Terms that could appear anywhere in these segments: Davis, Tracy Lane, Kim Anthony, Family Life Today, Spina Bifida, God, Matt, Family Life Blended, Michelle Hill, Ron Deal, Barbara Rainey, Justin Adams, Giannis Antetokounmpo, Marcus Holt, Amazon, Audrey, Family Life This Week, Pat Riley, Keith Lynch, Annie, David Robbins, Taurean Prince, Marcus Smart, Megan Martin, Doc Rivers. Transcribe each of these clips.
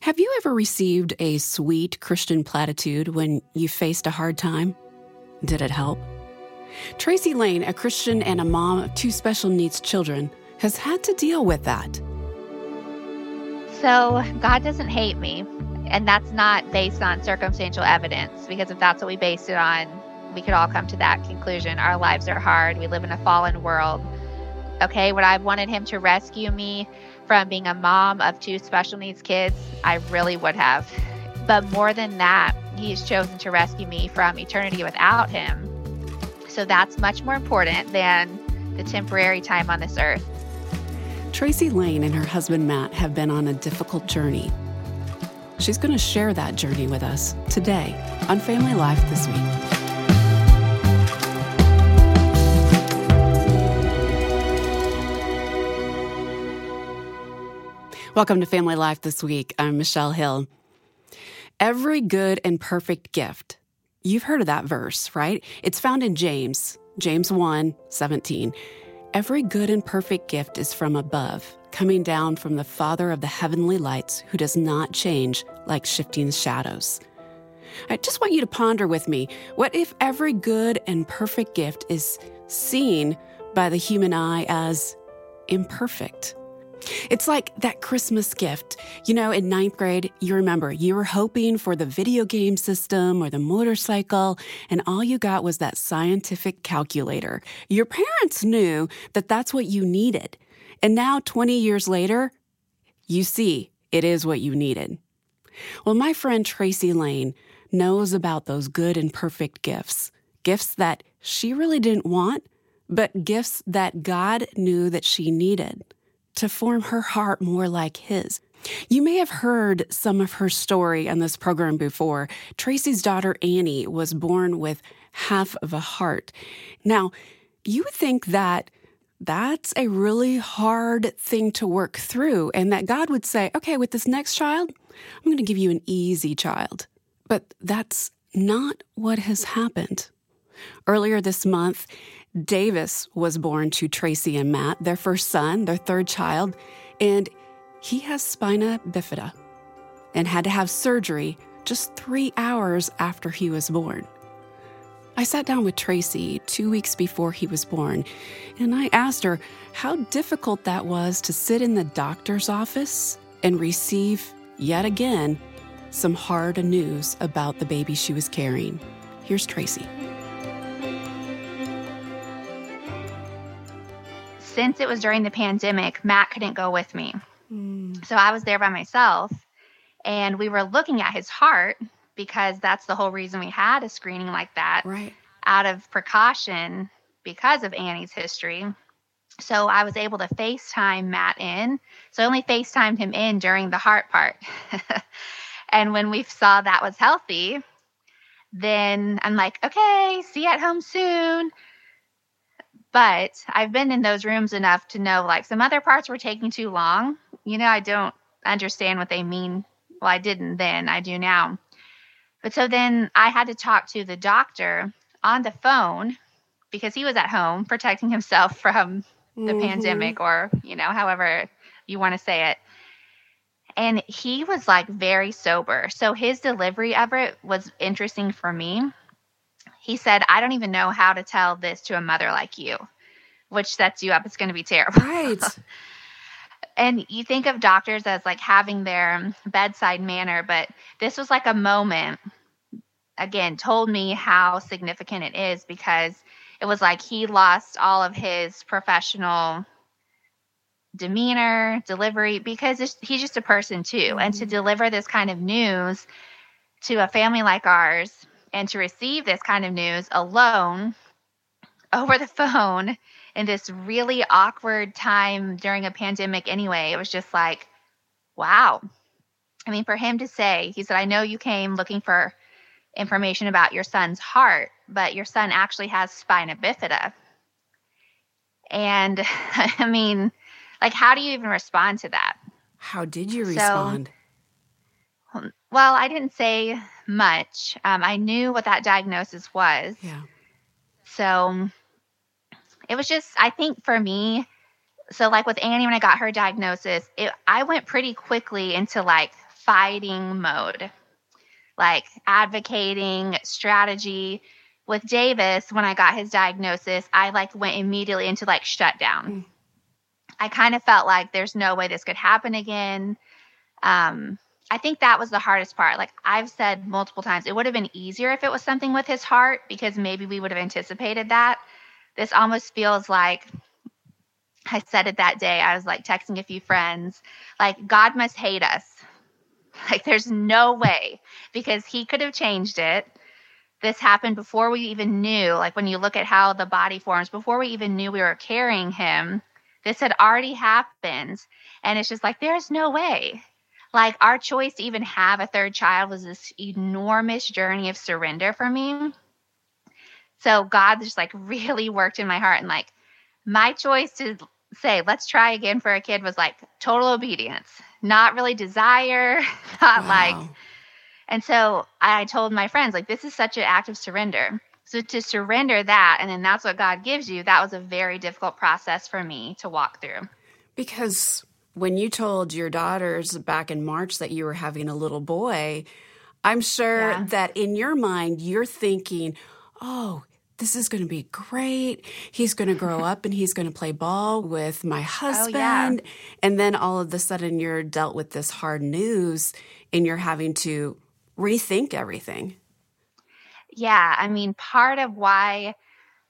Have you ever received a sweet Christian platitude when you faced a hard time? Did it help? Tracy Lane, a Christian and a mom of two special needs children, has had to deal with that. So God doesn't hate me, and that's not based on circumstantial evidence, because if that's what we based it on, we could all come to that conclusion. Our lives are hard. We live in a fallen world. Okay, when I wanted him to rescue me from being a mom of two special needs kids, I really would have. But more than that, he's chosen to rescue me from eternity without him. So that's much more important than the temporary time on this earth. Tracy Lane and her husband Matt have been on a difficult journey. She's going to share that journey with us today on Family Life This Week. Welcome to Family Life This Week. I'm Michelle Hill. Every good and perfect gift. You've heard of that verse, right? It's found in James 1:17. Every good and perfect gift is from above, coming down from the Father of the heavenly lights, who does not change like shifting shadows. I just want you to ponder with me, what if every good and perfect gift is seen by the human eye as imperfect? It's like that Christmas gift. You know, in ninth grade, you remember, you were hoping for the video game system or the motorcycle, and all you got was that scientific calculator. Your parents knew that that's what you needed. And now, 20 years later, you see it is what you needed. Well, my friend Tracy Lane knows about those good and perfect gifts, gifts that she really didn't want, but gifts that God knew that she needed to form her heart more like his. You may have heard some of her story on this program before. Tracy's daughter, Annie, was born with half of a heart. Now, you would think that that's a really hard thing to work through, and that God would say, okay, with this next child, I'm going to give you an easy child. But that's not what has happened. Earlier this month, Davis was born to Tracy and Matt, their first son, their third child, and he has spina bifida and had to have surgery just 3 hours after he was born. I sat down with Tracy 2 weeks before he was born, and I asked her how difficult that was to sit in the doctor's office and receive, yet again, some hard news about the baby she was carrying. Here's Tracy. Since it was during the pandemic, Matt couldn't go with me. So I was there by myself, and we were looking at his heart, because that's the whole reason we had a screening like that, right, out of precaution because of Annie's history. So I was able to FaceTime Matt in. So I only FaceTimed him in during the heart part. And when we saw that was healthy, then I'm like, okay, see you at home soon. But I've been in those rooms enough to know, like, some other parts were taking too long. You know, I don't understand what they mean. Well, I didn't then. I do now. But so then I had to talk to the doctor on the phone, because he was at home protecting himself from the pandemic, or, you know, however you want to say it. And he was, like, very sober. So his delivery of it was interesting for me. He said, I don't even know how to tell this to a mother like you, which sets you up. It's going to be terrible. Right. And you think of doctors as, like, having their bedside manner, but this was like a moment, again, told me how significant it is, because it was like he lost all of his professional demeanor, delivery, because he's just a person too. Mm-hmm. And to deliver this kind of news to a family like ours, and to receive this kind of news alone over the phone in this really awkward time during a pandemic anyway, it was just like, wow. I mean, for him to say, he said, I know you came looking for information about your son's heart, but your son actually has spina bifida. And I mean, like, how do you even respond to that? How did you respond? Well, I didn't say much. I knew what that diagnosis was. Yeah. So it was just, I think for me, So like with Annie, when I got her diagnosis, I went pretty quickly into like fighting mode, like advocating strategy. With Davis, when I got his diagnosis, I like went immediately into like shutdown. Mm. I kind of felt like there's no way this could happen again. I think that was the hardest part. Like I've said multiple times, it would have been easier if it was something with his heart, because maybe we would have anticipated that. This almost feels like, I said it that day, I was like texting a few friends, like God must hate us. Like there's no way, because he could have changed it. This happened before we even knew, like when you look at how the body forms, before we even knew we were carrying him, this had already happened. And it's just like, there's no way. Like our choice to even have a third child was this enormous journey of surrender for me. So God just like really worked in my heart, and like my choice to say, let's try again for a kid was like total obedience, not really desire, not wow. like. And so I told my friends, like, this is such an act of surrender. So to surrender that, and then that's what God gives you, that was a very difficult process for me to walk through. Because when you told your daughters back in March that you were having a little boy, I'm sure yeah. that in your mind, you're thinking, oh, this is going to be great. He's going to grow up and he's going to play ball with my husband. Oh, yeah. And then all of a sudden you're dealt with this hard news and you're having to rethink everything. Yeah. I mean, part of why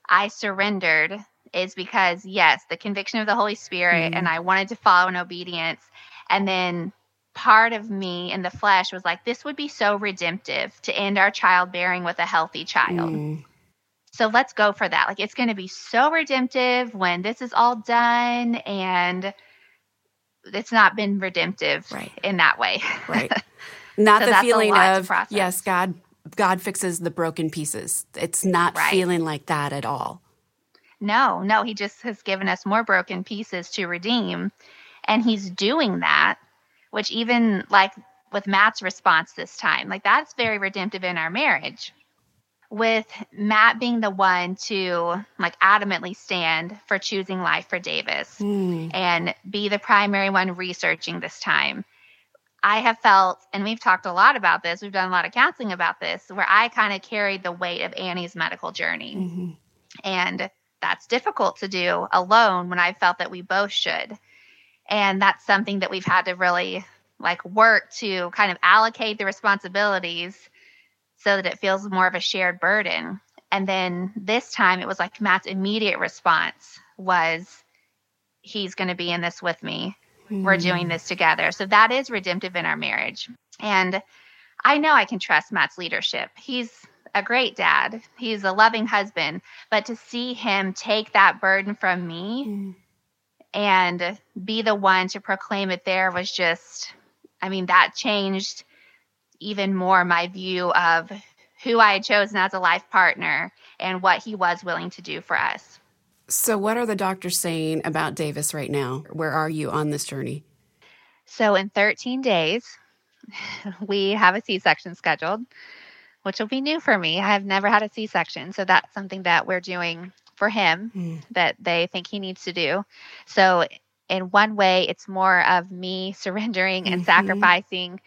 I surrendered is because, yes, the conviction of the Holy Spirit, mm-hmm. and I wanted to follow in obedience. And then part of me in the flesh was like, this would be so redemptive to end our childbearing with a healthy child. Mm. So let's go for that. Like, it's going to be so redemptive when this is all done, and it's not been redemptive right. in that way. Right. Not so the feeling of, yes, God fixes the broken pieces. It's not right. feeling like that at all. No, he just has given us more broken pieces to redeem. And he's doing that, which even like with Matt's response this time, like that's very redemptive in our marriage. With Matt being the one to like adamantly stand for choosing life for Davis and be the primary one researching this time. I have felt, and we've talked a lot about this, we've done a lot of counseling about this, where I kind of carried the weight of Annie's medical journey. Mm-hmm. And that's difficult to do alone when I felt that we both should. And that's something that we've had to really like work to kind of allocate the responsibilities so that it feels more of a shared burden. And then this time it was like Matt's immediate response was, he's going to be in this with me. Mm. We're doing this together. So that is redemptive in our marriage. And I know I can trust Matt's leadership. He's a great dad. He's a loving husband. But to see him take that burden from me and be the one to proclaim it there was just, I mean, that changed even more my view of who I had chosen as a life partner and what he was willing to do for us. So what are the doctors saying about Davis right now? Where are you on this journey? So in 13 days, we have a C-section scheduled, which will be new for me. I have never had a C-section. So that's something that we're doing for him that they think he needs to do. So in one way, it's more of me surrendering and sacrificing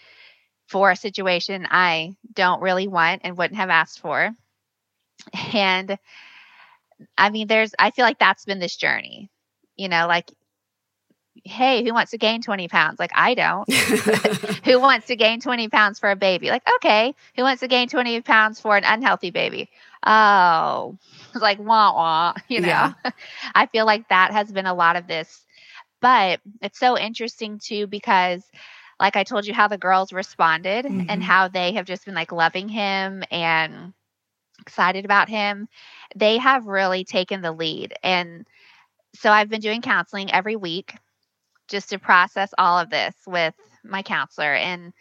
for a situation I don't really want and wouldn't have asked for. And I mean, I feel like that's been this journey, you know, like, hey, who wants to gain 20 pounds? Like, I don't. Who wants to gain 20 pounds for a baby? Like, okay. Who wants to gain 20 pounds for an unhealthy baby? Oh, it's like, wah-wah, you know. Yeah. I feel like that has been a lot of this. But it's so interesting, too, because like I told you how the girls responded and how they have just been like loving him and excited about him. They have really taken the lead. And so I've been doing counseling every week just to process all of this with my counselor. And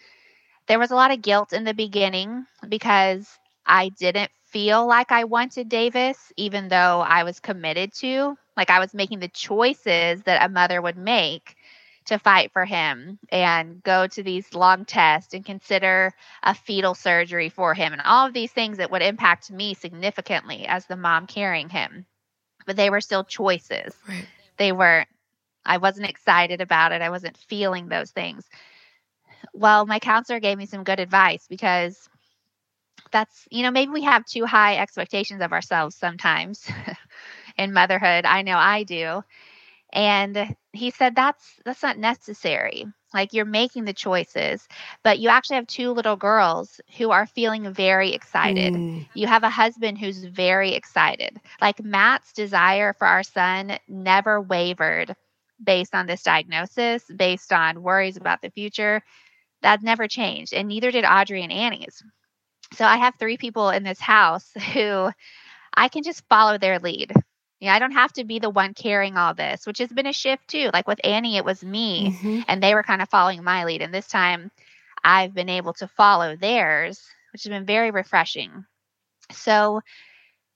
there was a lot of guilt in the beginning because I didn't feel like I wanted Davis, even though I was committed to, like I was making the choices that a mother would make to fight for him and go to these long tests and consider a fetal surgery for him and all of these things that would impact me significantly as the mom carrying him. But they were still choices. Right. They were I wasn't excited about it. I wasn't feeling those things. Well, my counselor gave me some good advice, because that's, you know, maybe we have too high expectations of ourselves sometimes in motherhood. I know I do. And he said, that's not necessary. Like, you're making the choices, but you actually have two little girls who are feeling very excited. Mm. You have a husband who's very excited. Like, Matt's desire for our son never wavered based on this diagnosis, based on worries about the future. That never changed. And neither did Audrey and Annie's. So I have three people in this house who I can just follow their lead. You know, I don't have to be the one carrying all this, which has been a shift too. Like with Annie, it was me, and they were kind of following my lead. And this time I've been able to follow theirs, which has been very refreshing. So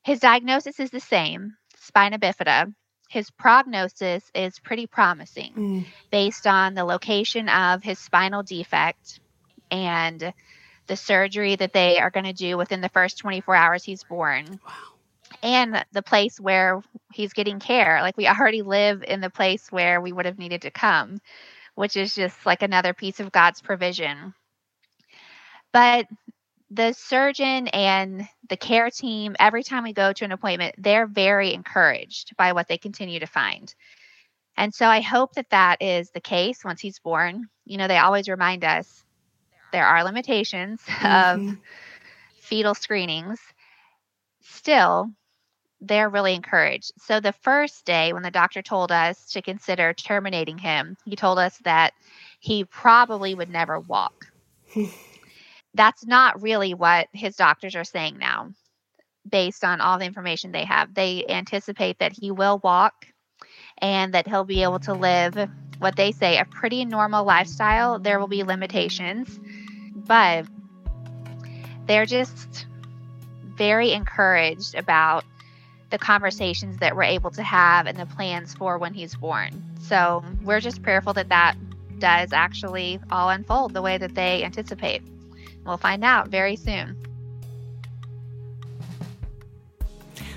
his diagnosis is the same, spina bifida. His prognosis is pretty promising based on the location of his spinal defect and the surgery that they are going to do within the first 24 hours he's born. Wow. And the place where he's getting care. Like, we already live in the place where we would have needed to come, which is just like another piece of God's provision. But the surgeon and the care team, every time we go to an appointment, they're very encouraged by what they continue to find. And so I hope that that is the case once he's born. You know, they always remind us there are limitations of fetal screenings. Still, they're really encouraged. So the first day when the doctor told us to consider terminating him, he told us that he probably would never walk. That's not really what his doctors are saying now, based on all the information they have. They anticipate that he will walk and that he'll be able to live what they say, a pretty normal lifestyle. There will be limitations, but they're just very encouraged about the conversations that we're able to have and the plans for when he's born. So we're just prayerful that that does actually all unfold the way that they anticipate. We'll find out very soon.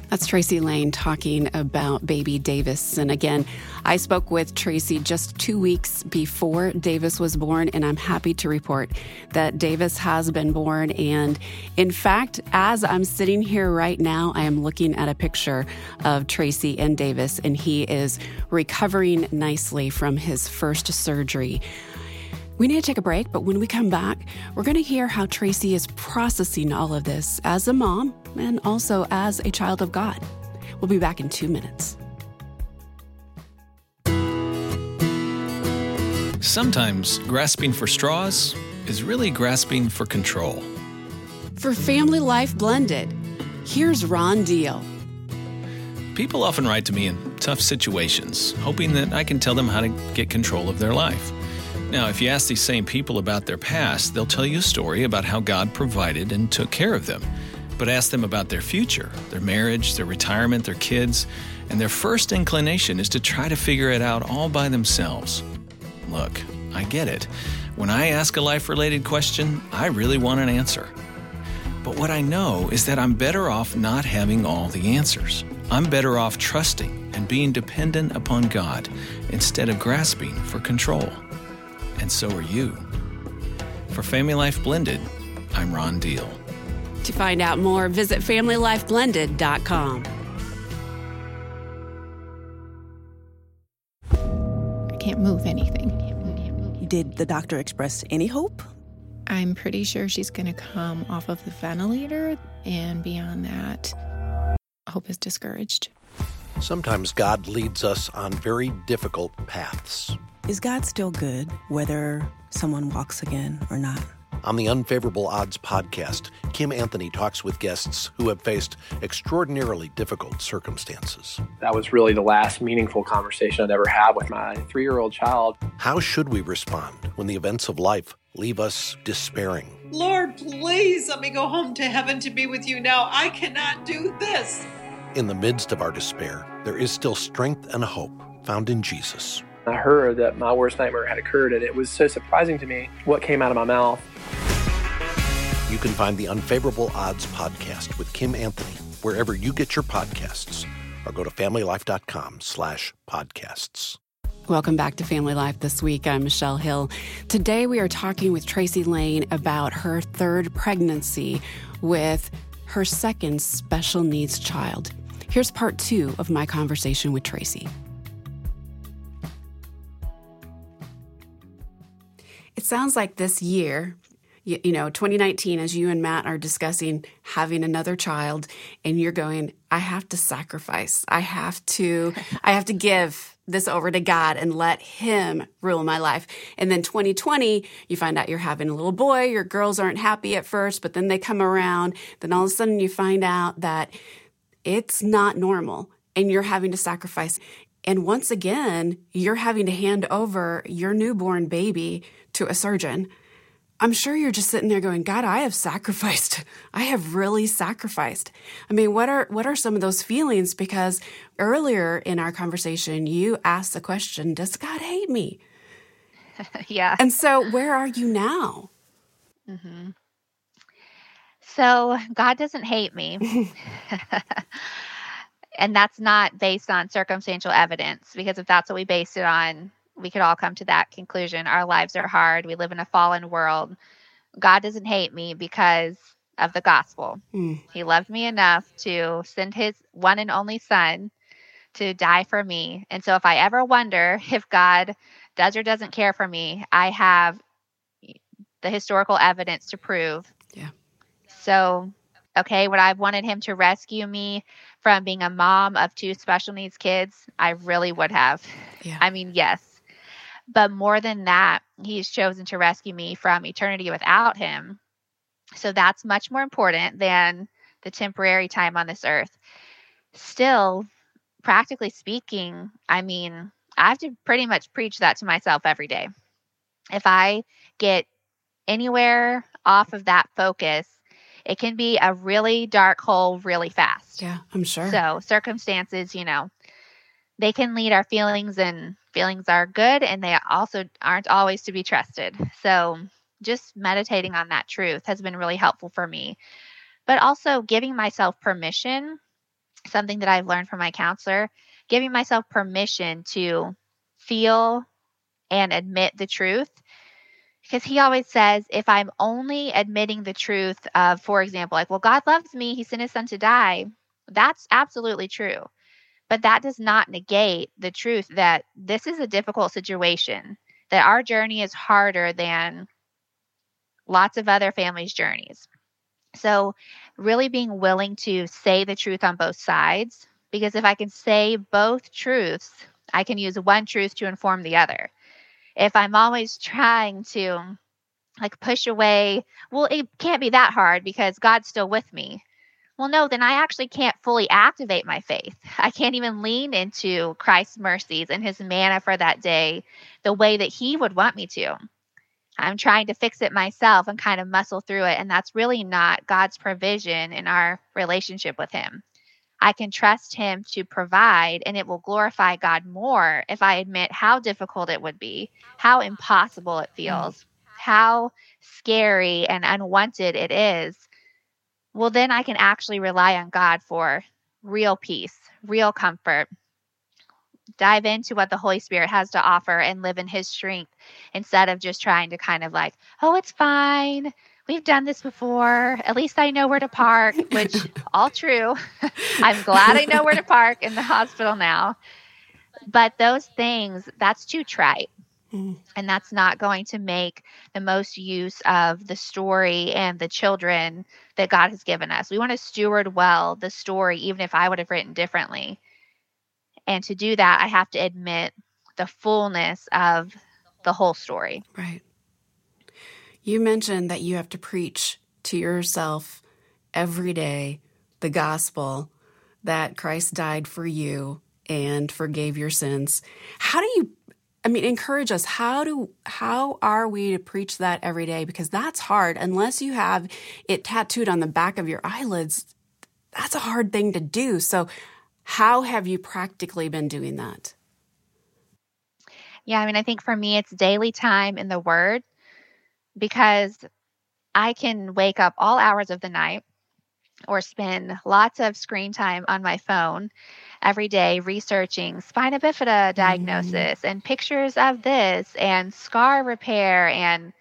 That's Tracy Lane talking about baby Davis. And again, I spoke with Tracy just 2 weeks before Davis was born, and I'm happy to report that Davis has been born. And in fact, as I'm sitting here right now, I am looking at a picture of Tracy and Davis, and he is recovering nicely from his first surgery. We need to take a break, but when we come back, we're going to hear how Tracy is processing all of this as a mom and also as a child of God. We'll be back in 2 minutes. Sometimes grasping for straws is really grasping for control. For Family Life Blended, here's Ron Deal. People often write to me in tough situations, hoping that I can tell them how to get control of their life. Now, if you ask these same people about their past, they'll tell you a story about how God provided and took care of them. But ask them about their future, their marriage, their retirement, their kids, and their first inclination is to try to figure it out all by themselves. Look, I get it. When I ask a life-related question, I really want an answer. But what I know is that I'm better off not having all the answers. I'm better off trusting and being dependent upon God instead of grasping for control. And so are you. For Family Life Blended, I'm Ron Deal. To find out more, visit FamilyLifeBlended.com. I can't move anything. Did the doctor express any hope? I'm pretty sure she's going to come off of the ventilator, and beyond that, hope is discouraged. Sometimes God leads us on very difficult paths. Is God still good, whether someone walks again or not? On the Unfavorable Odds podcast, Kim Anthony talks with guests who have faced extraordinarily difficult circumstances. That was really the last meaningful conversation I'd ever had with my 3-year-old child. How should we respond when the events of life leave us despairing? Lord, please let me go home to heaven to be with you now. I cannot do this. In the midst of our despair, there is still strength and hope found in Jesus. I heard that my worst nightmare had occurred, and it was so surprising to me what came out of my mouth. You can find the Unfavorable Odds podcast with Kim Anthony wherever you get your podcasts, or go to familylife.com/podcasts. Welcome back to Family Life This Week. I'm Michelle Hill. Today we are talking with Tracy Lane about her third pregnancy with her second special needs child. Here's part two of my conversation with Tracy. It sounds like this year, 2019, as you and Matt are discussing having another child, and you're going, I have to sacrifice. I have to give this over to God and let him rule my life. And then 2020, you find out you're having a little boy, your girls aren't happy at first, but then they come around. Then all of a sudden you find out that it's not normal and you're having to sacrifice. And once again, you're having to hand over your newborn baby to a surgeon. I'm sure you're just sitting there going, God, I have sacrificed. I have really sacrificed. I mean, what are some of those feelings? Because earlier in our conversation, you asked the question, does God hate me? Yeah. And so where are you now? Mm-hmm. So God doesn't hate me. And that's not based on circumstantial evidence, because if that's what we based it on, we could all come to that conclusion. Our lives are hard. We live in a fallen world. God doesn't hate me because of the gospel. Mm. He loved me enough to send his one and only son to die for me. And so if I ever wonder if God does or doesn't care for me, I have the historical evidence to prove. Yeah. So, okay, when I've wanted him to rescue me from being a mom of two special needs kids, I really would have. Yeah. I mean, yes. But more than that, he's chosen to rescue me from eternity without him. So that's much more important than the temporary time on this earth. Still, practically speaking, I mean, I have to pretty much preach that to myself every day. If I get anywhere off of that focus, it can be a really dark hole really fast. Yeah, I'm sure. So circumstances, they can lead our feelings, and feelings are good, and they also aren't always to be trusted. So just meditating on that truth has been really helpful for me. But also giving myself permission, something that I've learned from my counselor, giving myself permission to feel and admit the truth. Because he always says, if I'm only admitting the truth of, for example, God loves me, he sent his son to die, that's absolutely true. But that does not negate the truth that this is a difficult situation, that our journey is harder than lots of other families' journeys. So really being willing to say the truth on both sides, because if I can say both truths, I can use one truth to inform the other. If I'm always trying to push away, it can't be that hard because God's still with me. Well, no, then I actually can't fully activate my faith. I can't even lean into Christ's mercies and his manna for that day the way that he would want me to. I'm trying to fix it myself and kind of muscle through it, and that's really not God's provision in our relationship with him. I can trust him to provide, and it will glorify God more if I admit how difficult it would be, how impossible it feels, how scary and unwanted it is. Well, then I can actually rely on God for real peace, real comfort, dive into what the Holy Spirit has to offer and live in his strength instead of just trying to it's fine. We've done this before. At least I know where to park, which all true. I'm glad I know where to park in the hospital now. But those things, that's too trite. And that's not going to make the most use of the story and the children that God has given us. We want to steward well the story, even if I would have written differently. And to do that, I have to admit the fullness of the whole story. Right. You mentioned that you have to preach to yourself every day the gospel that Christ died for you and forgave your sins. How do you encourage us. How are we to preach that every day? Because that's hard. Unless you have it tattooed on the back of your eyelids, that's a hard thing to do. So how have you practically been doing that? Yeah, I think for me, it's daily time in the Word, because I can wake up all hours of the night or spend lots of screen time on my phone every day researching spina bifida diagnosis and pictures of this and scar repair. And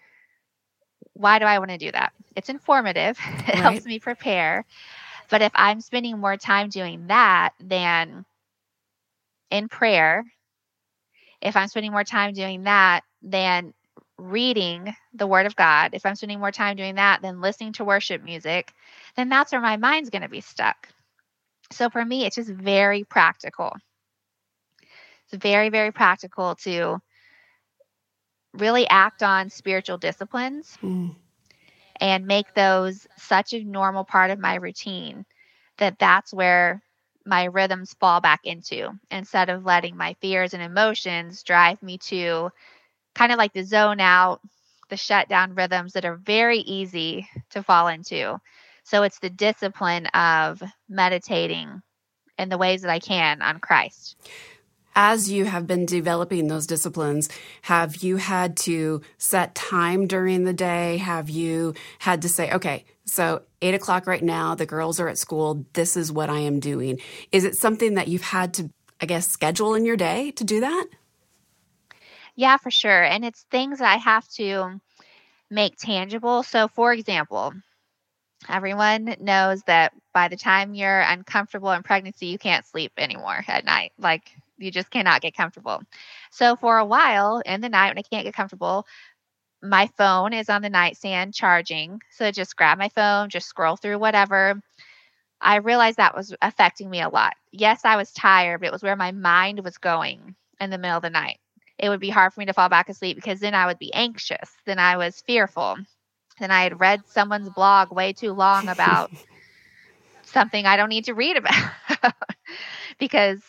why do I want to do that? It's informative. It helps me prepare. But if I'm spending more time doing that than in prayer, if I'm spending more time doing that than reading the Word of God, if I'm spending more time doing that than listening to worship music, then that's where my mind's going to be stuck. So for me, it's just very practical. It's very, very practical to really act on spiritual disciplines and make those such a normal part of my routine that that's where my rhythms fall back into, instead of letting my fears and emotions drive me to kind of like the zone out, the shutdown rhythms that are very easy to fall into. So it's the discipline of meditating in the ways that I can on Christ. As you have been developing those disciplines, have you had to set time during the day? Have you had to say, okay, so 8 o'clock right now, the girls are at school. This is what I am doing. Is it something that you've had to, I guess, schedule in your day to do that? Yeah, for sure. And it's things that I have to make tangible. So for example, everyone knows that by the time you're uncomfortable in pregnancy, you can't sleep anymore at night. Like, you just cannot get comfortable. So for a while in the night when I can't get comfortable, my phone is on the nightstand charging. So just grab my phone, just scroll through whatever. I realized that was affecting me a lot. Yes, I was tired, but it was where my mind was going in the middle of the night. It would be hard for me to fall back asleep because then I would be anxious. Then I was fearful. Then I had read someone's blog way too long about something I don't need to read about because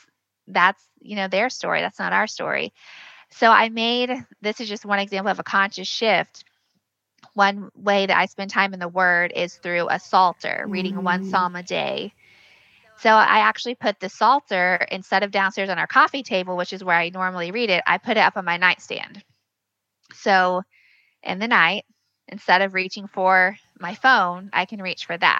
that's, you know, their story. That's not our story. So I made, this is just one example of a conscious shift. One way that I spend time in the Word is through a Psalter, reading one Psalm a day. So I actually put the Psalter, instead of downstairs on our coffee table, which is where I normally read it, I put it up on my nightstand. So in the night, instead of reaching for my phone, I can reach for that.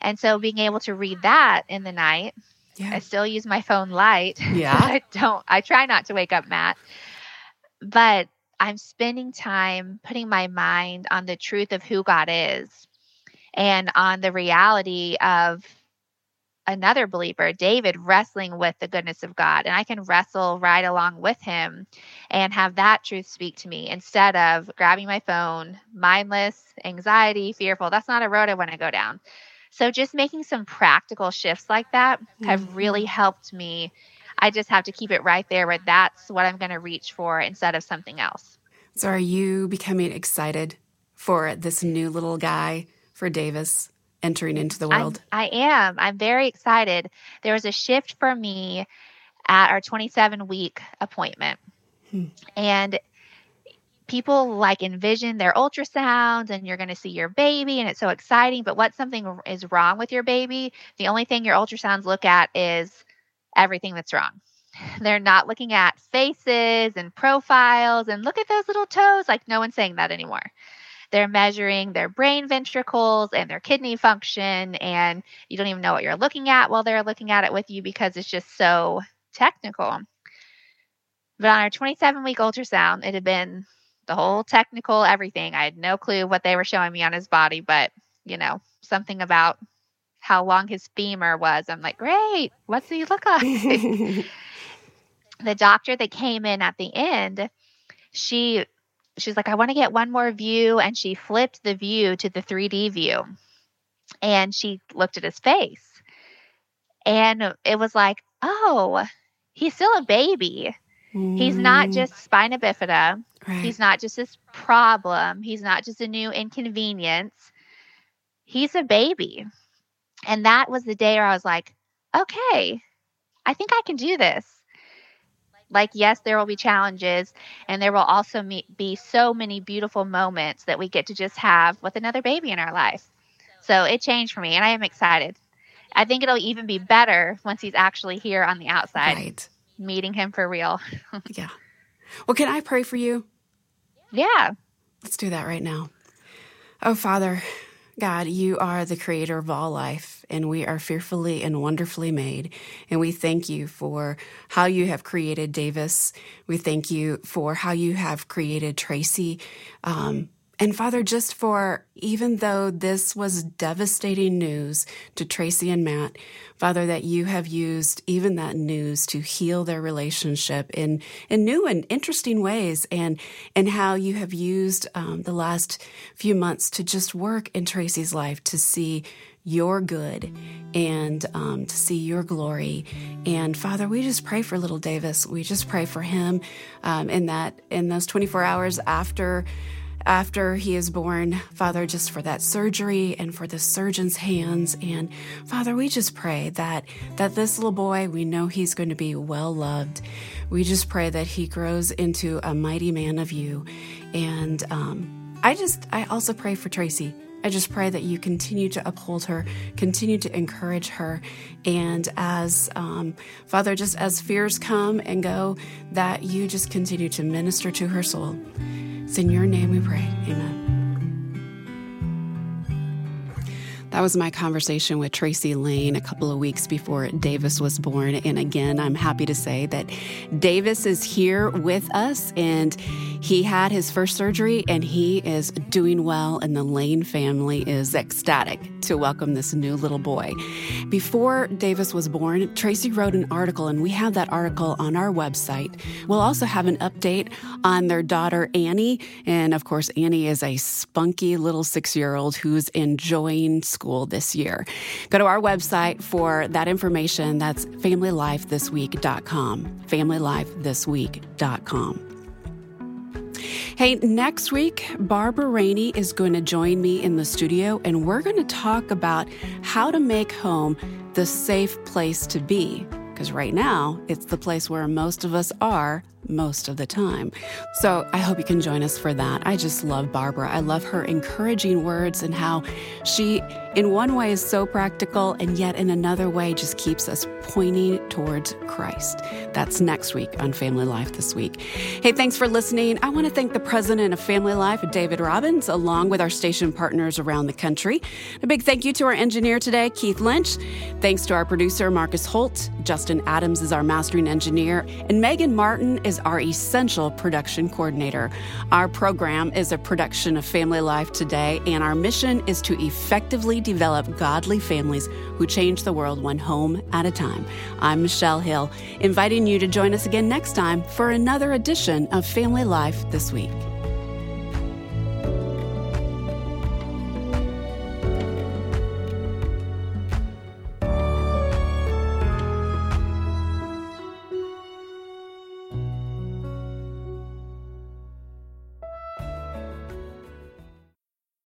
And so being able to read that in the night, I still use my phone light. I try not to wake up Matt, but I'm spending time putting my mind on the truth of who God is and on the reality of another believer, David, wrestling with the goodness of God. And I can wrestle right along with him and have that truth speak to me instead of grabbing my phone, mindless, anxiety, fearful. That's not a road I want to go down. So just making some practical shifts like that have really helped me. I just have to keep it right there where that's what I'm going to reach for instead of something else. So are you becoming excited for this new little guy, for Davis, entering into the world? I am. I'm very excited. There was a shift for me at our 27-week appointment. And people like envision their ultrasounds and you're going to see your baby and it's so exciting. But what something is wrong with your baby, the only thing your ultrasounds look at is everything that's wrong. They're not looking at faces and profiles and look at those little toes. Like, no one's saying that anymore. They're measuring their brain ventricles and their kidney function, and you don't even know what you're looking at while they're looking at it with you because it's just so technical. But on our 27-week ultrasound, it had been the whole technical everything. I had no clue what they were showing me on his body, but, you know, something about how long his femur was. I'm like, great, what's he look like? The doctor that came in at the end, she's like, I want to get one more view. And she flipped the view to the 3D view. And she looked at his face. And it was like, oh, he's still a baby. He's not just spina bifida. He's not just this problem. He's not just a new inconvenience. He's a baby. And that was the day where I was like, okay, I think I can do this. Like, yes, there will be challenges, and there will also be so many beautiful moments that we get to just have with another baby in our life. So it changed for me, and I am excited. I think it'll even be better once he's actually here on the outside, meeting him for real. Well, can I pray for you? Let's do that right now. Oh, Father, God, you are the creator of all life, and we are fearfully and wonderfully made. And we thank you for how you have created Davis. We thank you for how you have created Tracy. And Father, just for, even though this was devastating news to Tracy and Matt, Father, that you have used even that news to heal their relationship in new and interesting ways, and how you have used the last few months to just work in Tracy's life to see your good and to see your glory. And Father, we just pray for little Davis. We just pray for him in those 24 hours after he is born, Father, just for that surgery and for the surgeon's hands. And Father, we just pray that this little boy, we know he's going to be well loved. We just pray that he grows into a mighty man of you. And I also pray for Tracy. I just pray that you continue to uphold her, continue to encourage her. And as, Father, just as fears come and go, that you just continue to minister to her soul. It's in your name we pray. Amen. That was my conversation with Tracy Lane a couple of weeks before Davis was born. And again, I'm happy to say that Davis is here with us, and he had his first surgery and he is doing well, and the Lane family is ecstatic to welcome this new little boy. Before Davis was born, Tracy wrote an article, and we have that article on our website. We'll also have an update on their daughter, Annie. And of course, Annie is a spunky little 6-year-old who's enjoying school this year. Go to our website for that information. That's familylifethisweek.com. Familylifethisweek.com. Hey, next week, Barbara Rainey is going to join me in the studio, and we're going to talk about how to make home the safe place to be, because right now, it's the place where most of us are most of the time. So I hope you can join us for that. I just love Barbara. I love her encouraging words and how she, in one way, is so practical, and yet in another way just keeps us pointing towards Christ. That's next week on Family Life This Week. Hey, thanks for listening. I want to thank the president of Family Life, David Robbins, along with our station partners around the country. A big thank you to our engineer today, Keith Lynch. Thanks to our producer, Marcus Holt. Justin Adams is our mastering engineer, and Megan Martin is our essential production coordinator. Our program is a production of Family Life Today, and our mission is to effectively develop godly families who change the world one home at a time. I'm Michelle Hill, inviting you to join us again next time for another edition of Family Life This Week.